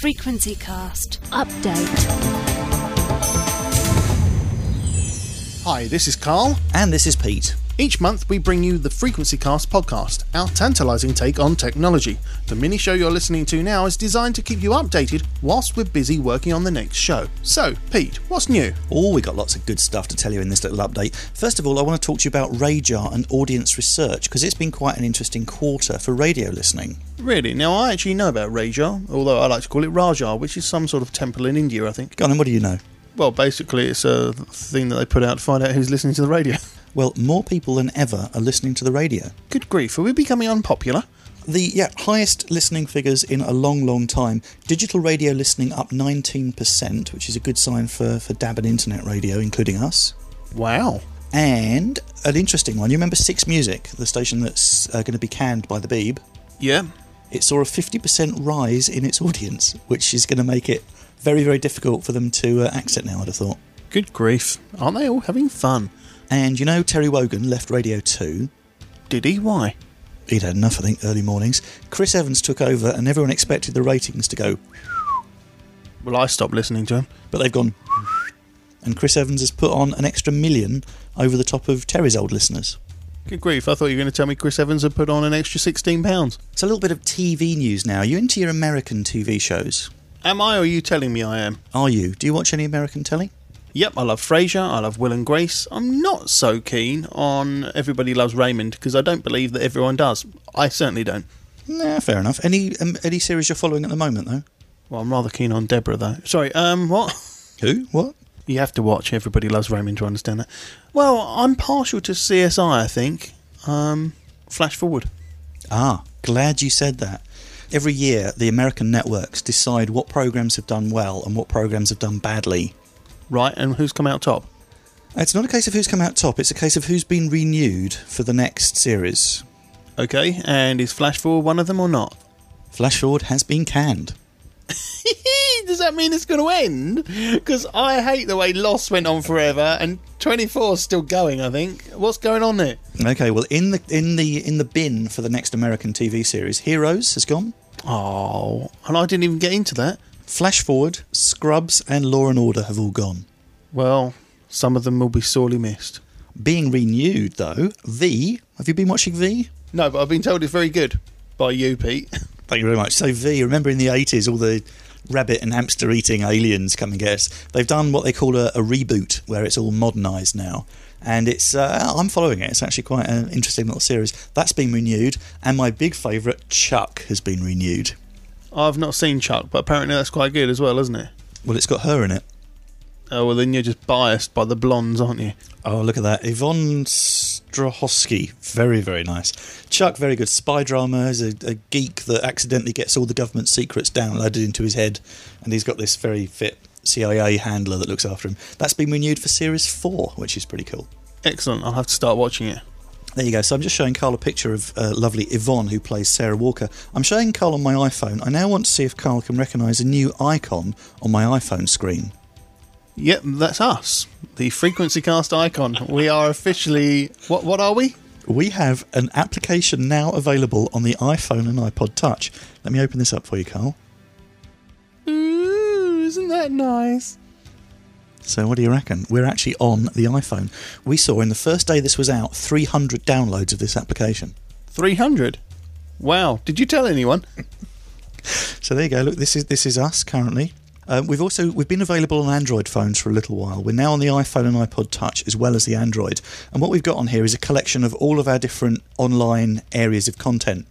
Frequencycast Update. Hi, this is Carl. And this is Pete. Each month we bring you the Frequencycast podcast, our tantalising take on technology. The mini-show you're listening to now is designed to keep you updated whilst we're busy working on the next show. So, Pete, what's new? Oh, we got lots of good stuff to tell you in this little update. First of all, I want to talk to you about Rajar and audience research, because it's been quite an interesting quarter for radio listening. Really? Now, I actually know about Rajar, although I like to call it Rajar, which is some sort of temple in India, I think. Go on, and what do you know? Well, basically, it's a thing that they put out to find out who's listening to the radio. Well, more people than ever are listening to the radio. Good grief, are we becoming unpopular? The highest listening figures in a long, long time. Digital radio listening up 19%, which is a good sign for DAB and internet radio, including us. Wow. And an interesting one. You remember Six Music, the station that's going to be canned by the Beeb? Yeah. It saw a 50% rise in its audience, which is going to make it very, very difficult for them to access now, I'd have thought. Good grief. Aren't they all having fun? And you know Terry Wogan left Radio 2? Did he? Why? He'd had enough, I think, early mornings. Chris Evans took over and everyone expected the ratings to go... Well, I stopped listening to him. But they've gone... And Chris Evans has put on an extra million over the top of Terry's old listeners. Good grief, I thought you were going to tell me Chris Evans had put on an extra £16. It's a little bit of TV news now. Are you into your American TV shows? Am I, or are you telling me I am? Are you? Do you watch any American telly? Yep, I love Frasier, I love Will and Grace. I'm not so keen on Everybody Loves Raymond, because I don't believe that everyone does. I certainly don't. Nah, fair enough. Any series you're following at the moment, though? Well, I'm rather keen on Deborah, though. Sorry, what? Who? What? You have to watch Everybody Loves Raymond to understand that. Well, I'm partial to CSI, I think. FlashForward. Ah, glad you said that. Every year, the American networks decide what programmes have done well and what programmes have done badly. Right, and who's come out top? It's not a case of who's come out top, it's a case of who's been renewed for the next series. Okay, and is FlashForward one of them or not? FlashForward has been canned. Does that mean it's going to end? Because I hate the way Lost went on forever, and 24 is still going, I think. What's going on there? Okay, well, in the bin for the next American TV series, Heroes has gone. Oh, and I didn't even get into that. FlashForward, Scrubs and Law and Order have all gone. Well, some of them will be sorely missed. Being renewed, though, V. Have you been watching V? No, but I've been told it's very good. By you, Pete. Thank you very much. So V, remember in the 80s, all the rabbit and hamster eating aliens come and get us. They've done what they call a reboot, where it's all modernised now. And it's I'm following it. It's actually quite an interesting little series. That's been renewed. And my big favourite, Chuck, has been renewed. I've not seen Chuck, but apparently that's quite good as well, isn't it? Well, it's got her in it. Oh, well, then you're just biased by the blondes, aren't you? Oh, look at that. Yvonne Strahovski. Very, very nice. Chuck, very good spy drama. He's a geek that accidentally gets all the government secrets downloaded into his head, and he's got this very fit CIA handler that looks after him. That's been renewed for Series 4, which is pretty cool. Excellent. I'll have to start watching it. There you go. So I'm just showing Carl a picture of lovely Yvonne, who plays Sarah Walker. I'm showing Carl on my iPhone. I now want to see if Carl can recognise a new icon on my iPhone screen. Yep, that's us. The Frequencycast icon. We are officially... What are we? We have an application now available on the iPhone and iPod Touch. Let me open this up for you, Carl. Ooh, isn't that nice? So what do you reckon? We're actually on the iPhone. We saw in the first day this was out 300 downloads of this application. 300? Wow. Did you tell anyone? So there you go. Look, this is us currently. We've been available on Android phones for a little while. We're now on the iPhone and iPod Touch as well as the Android. And what we've got on here is a collection of all of our different online areas of content.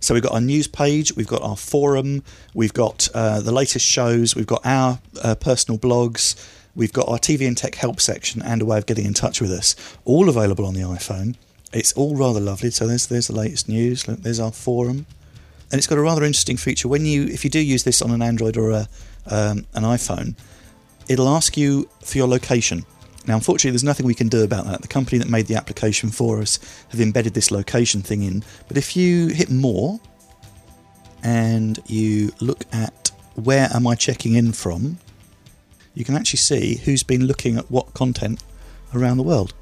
So we've got our news page, we've got our forum, we've got the latest shows, we've got our personal blogs, we've got our TV and tech help section and a way of getting in touch with us. All available on the iPhone. It's all rather lovely. So there's the latest news. Look, there's our forum. And it's got a rather interesting feature. If you do use this on an Android or an iPhone, it'll ask you for your location. Now, unfortunately, there's nothing we can do about that. The company that made the application for us have embedded this location thing in. But if you hit more and you look at where am I checking in from, you can actually see who's been looking at what content around the world.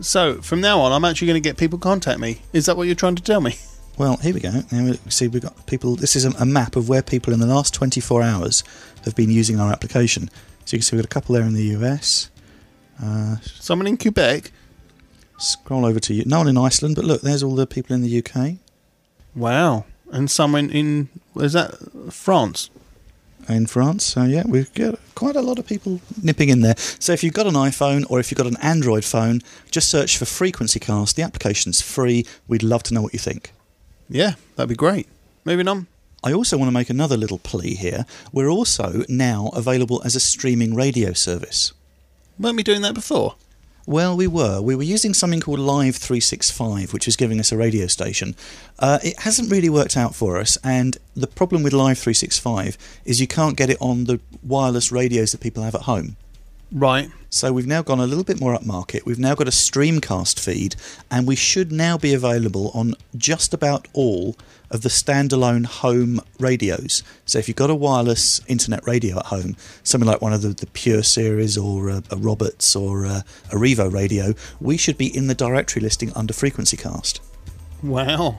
So, from now on, I'm actually going to get people contact me. Is that what you're trying to tell me? Well, here we go. Now we see we've got people. This is a map of where people in the last 24 hours have been using our application. So you can see we've got a couple there in the US. Someone in Quebec. Scroll over to you. No one in Iceland, but look, there's all the people in the UK. Wow. And someone in, is that France? In France. So, yeah, we've got quite a lot of people nipping in there. So if you've got an iPhone or if you've got an Android phone, just search for Frequencycast. The application's free. We'd love to know what you think. Yeah, that'd be great. Moving on. I also want to make another little plea here. We're also now available as a streaming radio service. Weren't we doing that before? Well, we were. We were using something called Live 365, which was giving us a radio station. It hasn't really worked out for us, and the problem with Live 365 is you can't get it on the wireless radios that people have at home. Right. So we've now gone a little bit more upmarket. We've now got a Streamcast feed, and we should now be available on just about all of the standalone home radios. So if you've got a wireless internet radio at home, something like one of the Pure series or a Roberts or a Revo radio, we should be in the directory listing under Frequencycast. Wow.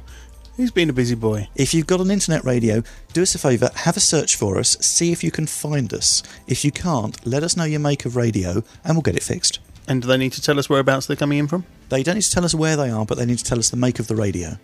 He's been a busy boy. If you've got an internet radio, do us a favour, have a search for us, see if you can find us. If you can't, let us know your make of radio and we'll get it fixed. And do they need to tell us whereabouts they're coming in from? They don't need to tell us where they are, but they need to tell us the make of the radio.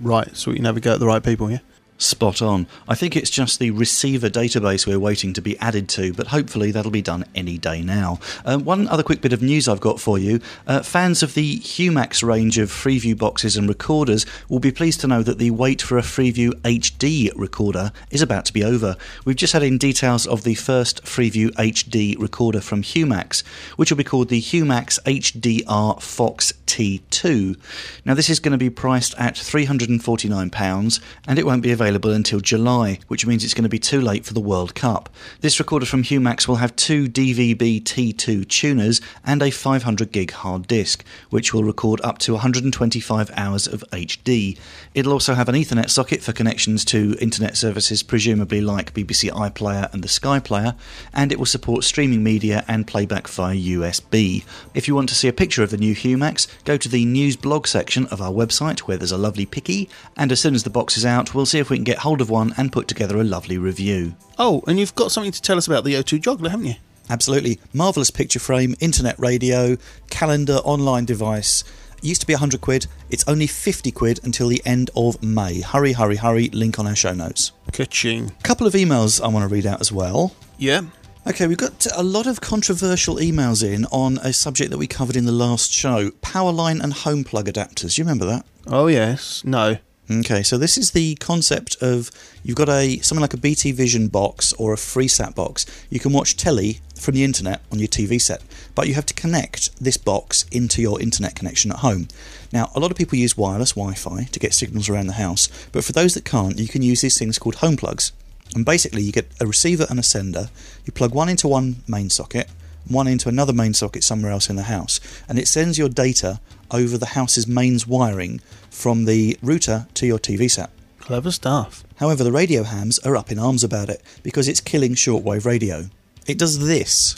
Right, so we navigate at the right people, yeah? Spot on. I think it's just the receiver database we're waiting to be added to, but hopefully that'll be done any day now. One other quick bit of news I've got for you. Fans of the Humax range of Freeview boxes and recorders will be pleased to know that the wait for a Freeview HD recorder is about to be over. We've just had in details of the first Freeview HD recorder from Humax, which will be called the Humax HDR Fox T2. Now this is going to be priced at £349 and it won't be available until July, which means it's going to be too late for the World Cup. This recorder from Humax will have two DVB T2 tuners and a 500 gig hard disk, which will record up to 125 hours of HD. It'll also have an Ethernet socket for connections to internet services, presumably like BBC iPlayer and the Sky Player, and it will support streaming media and playback via USB. If you want to see a picture of the new Humax, go to the news blog section of our website where there's a lovely picky, and as soon as the box is out, we'll see if we can get hold of one and put together a lovely review. Oh, and you've got something to tell us about the O2 Juggler, haven't you? Absolutely. Marvellous picture frame, internet radio, calendar, online device. It used to be £100. It's only £50 until the end of May. Hurry, hurry, hurry. Link on our show notes. Ka-ching. A couple of emails I want to read out as well. Yeah. Okay, we've got a lot of controversial emails in on a subject that we covered in the last show. Powerline and home plug adapters. Do you remember that? Oh, yes. No. Okay, so this is the concept of you've got something like a BT Vision box or a FreeSat box. You can watch telly from the internet on your TV set, but you have to connect this box into your internet connection at home. Now, a lot of people use wireless Wi-Fi to get signals around the house, but for those that can't, you can use these things called home plugs. And basically, you get a receiver and a sender. You plug one into one main socket, one into another main socket somewhere else in the house, and it sends your data over the house's mains wiring from the router to your TV set. Clever stuff. However, the radio hams are up in arms about it because it's killing shortwave radio. It does this.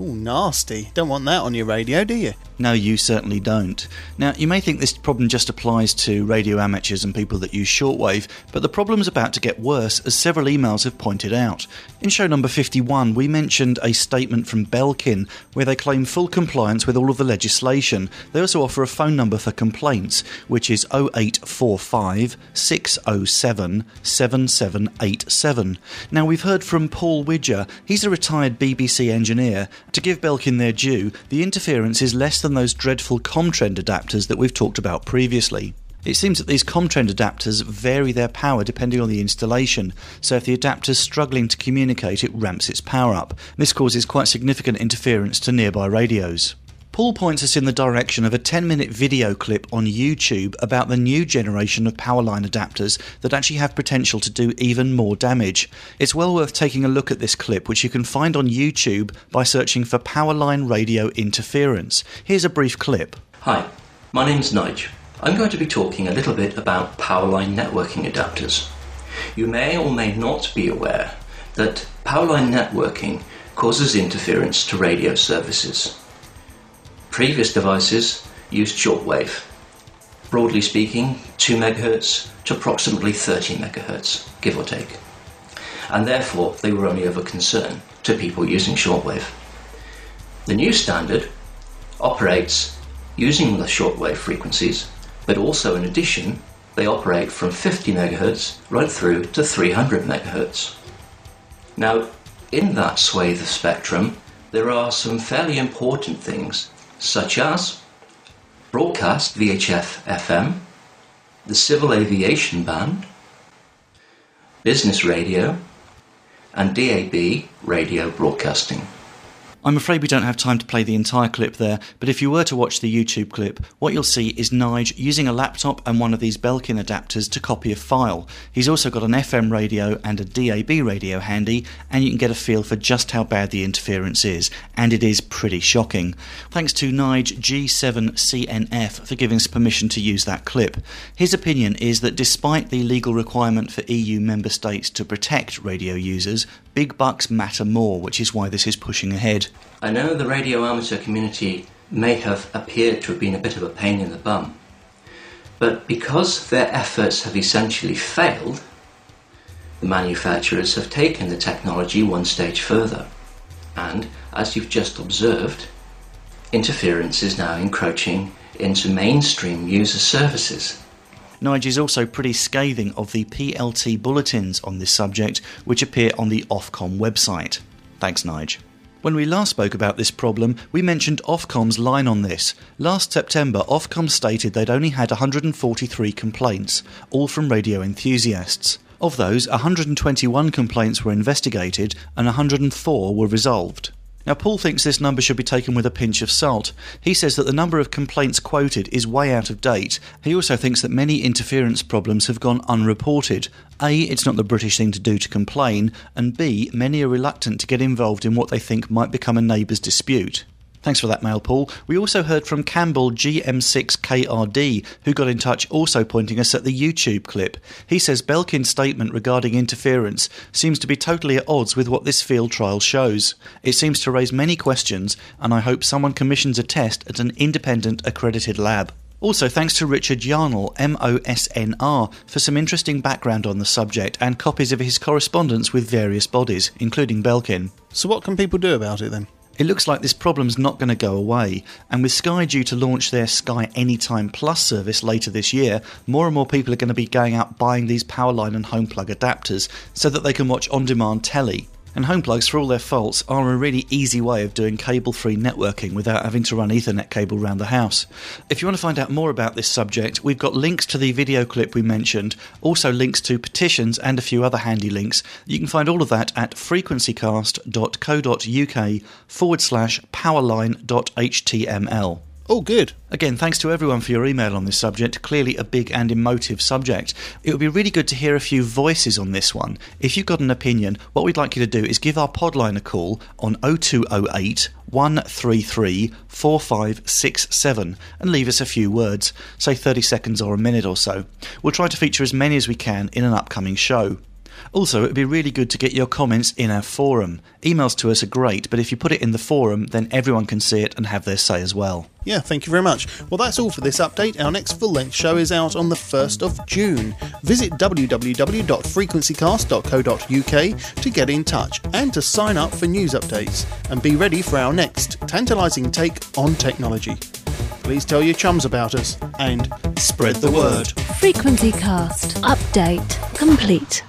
Ooh, nasty. Don't want that on your radio, do you? No, you certainly don't. Now, you may think this problem just applies to radio amateurs and people that use shortwave, but the problem's about to get worse, as several emails have pointed out. In show number 51, we mentioned a statement from Belkin where they claim full compliance with all of the legislation. They also offer a phone number for complaints, which is 0845 607 7787. Now, we've heard from Paul Widger. He's a retired BBC engineer. To give Belkin their due, the interference is less than those dreadful Comtrend adapters that we've talked about previously. It seems that these Comtrend adapters vary their power depending on the installation, so if the adapter's struggling to communicate, it ramps its power up. This causes quite significant interference to nearby radios. Paul points us in the direction of a 10-minute video clip on YouTube about the new generation of Powerline adapters that actually have potential to do even more damage. It's well worth taking a look at this clip, which you can find on YouTube by searching for Powerline radio interference. Here's a brief clip. Hi, my name's Nige. I'm going to be talking a little bit about Powerline networking adapters. You may or may not be aware that Powerline networking causes interference to radio services. Previous devices used shortwave, broadly speaking 2 MHz to approximately 30 MHz, give or take, and therefore they were only of a concern to people using shortwave. The new standard operates using the shortwave frequencies, but also in addition they operate from 50 MHz right through to 300 MHz. Now, in that swathe of spectrum, there are some fairly important things, such as broadcast VHF FM, the civil aviation band, business radio, and DAB radio broadcasting. I'm afraid we don't have time to play the entire clip there, but if you were to watch the YouTube clip, what you'll see is Nige using a laptop and one of these Belkin adapters to copy a file. He's also got an FM radio and a DAB radio handy, and you can get a feel for just how bad the interference is, and it is pretty shocking. Thanks to Nige G7CNF for giving us permission to use that clip. His opinion is that despite the legal requirement for EU member states to protect radio users, big bucks matter more, which is why this is pushing ahead. I know the radio amateur community may have appeared to have been a bit of a pain in the bum, but because their efforts have essentially failed, the manufacturers have taken the technology one stage further. And, as you've just observed, interference is now encroaching into mainstream user services. Nige is also pretty scathing of the PLT bulletins on this subject, which appear on the Ofcom website. Thanks, Nige. When we last spoke about this problem, we mentioned Ofcom's line on this. Last September, Ofcom stated they'd only had 143 complaints, all from radio enthusiasts. Of those, 121 complaints were investigated and 104 were resolved. Now, Paul thinks this number should be taken with a pinch of salt. He says that the number of complaints quoted is way out of date. He also thinks that many interference problems have gone unreported. A, it's not the British thing to do to complain, and B, many are reluctant to get involved in what they think might become a neighbour's dispute. Thanks for that mail, Paul. We also heard from Campbell GM6KRD, who got in touch also pointing us at the YouTube clip. He says Belkin's statement regarding interference seems to be totally at odds with what this field trial shows. It seems to raise many questions, and I hope someone commissions a test at an independent accredited lab. Also, thanks to Richard Yarnall, MOSNR, for some interesting background on the subject and copies of his correspondence with various bodies, including Belkin. So what can people do about it then? It looks like this problem's not going to go away, and with Sky due to launch their Sky Anytime Plus service later this year, more and more people are going to be going out buying these Powerline and HomePlug adapters so that they can watch on-demand telly. And HomePlugs, for all their faults, are a really easy way of doing cable-free networking without having to run Ethernet cable round the house. If you want to find out more about this subject, we've got links to the video clip we mentioned, also links to petitions and a few other handy links. You can find all of that at frequencycast.co.uk/powerline.html. Oh, good. Again, thanks to everyone for your email on this subject, clearly a big and emotive subject. It would be really good to hear a few voices on this one. If you've got an opinion, what we'd like you to do is give our podline a call on 0208 133 4567 and leave us a few words, say 30 seconds or a minute or so. We'll try to feature as many as we can in an upcoming show. Also, it would be really good to get your comments in our forum. Emails to us are great, but if you put it in the forum, then everyone can see it and have their say as well. Yeah, thank you very much. Well, that's all for this update. Our next full-length show is out on the 1st of June. Visit www.frequencycast.co.uk to get in touch and to sign up for news updates. And be ready for our next tantalising take on technology. Please tell your chums about us and spread the word. Frequencycast update complete.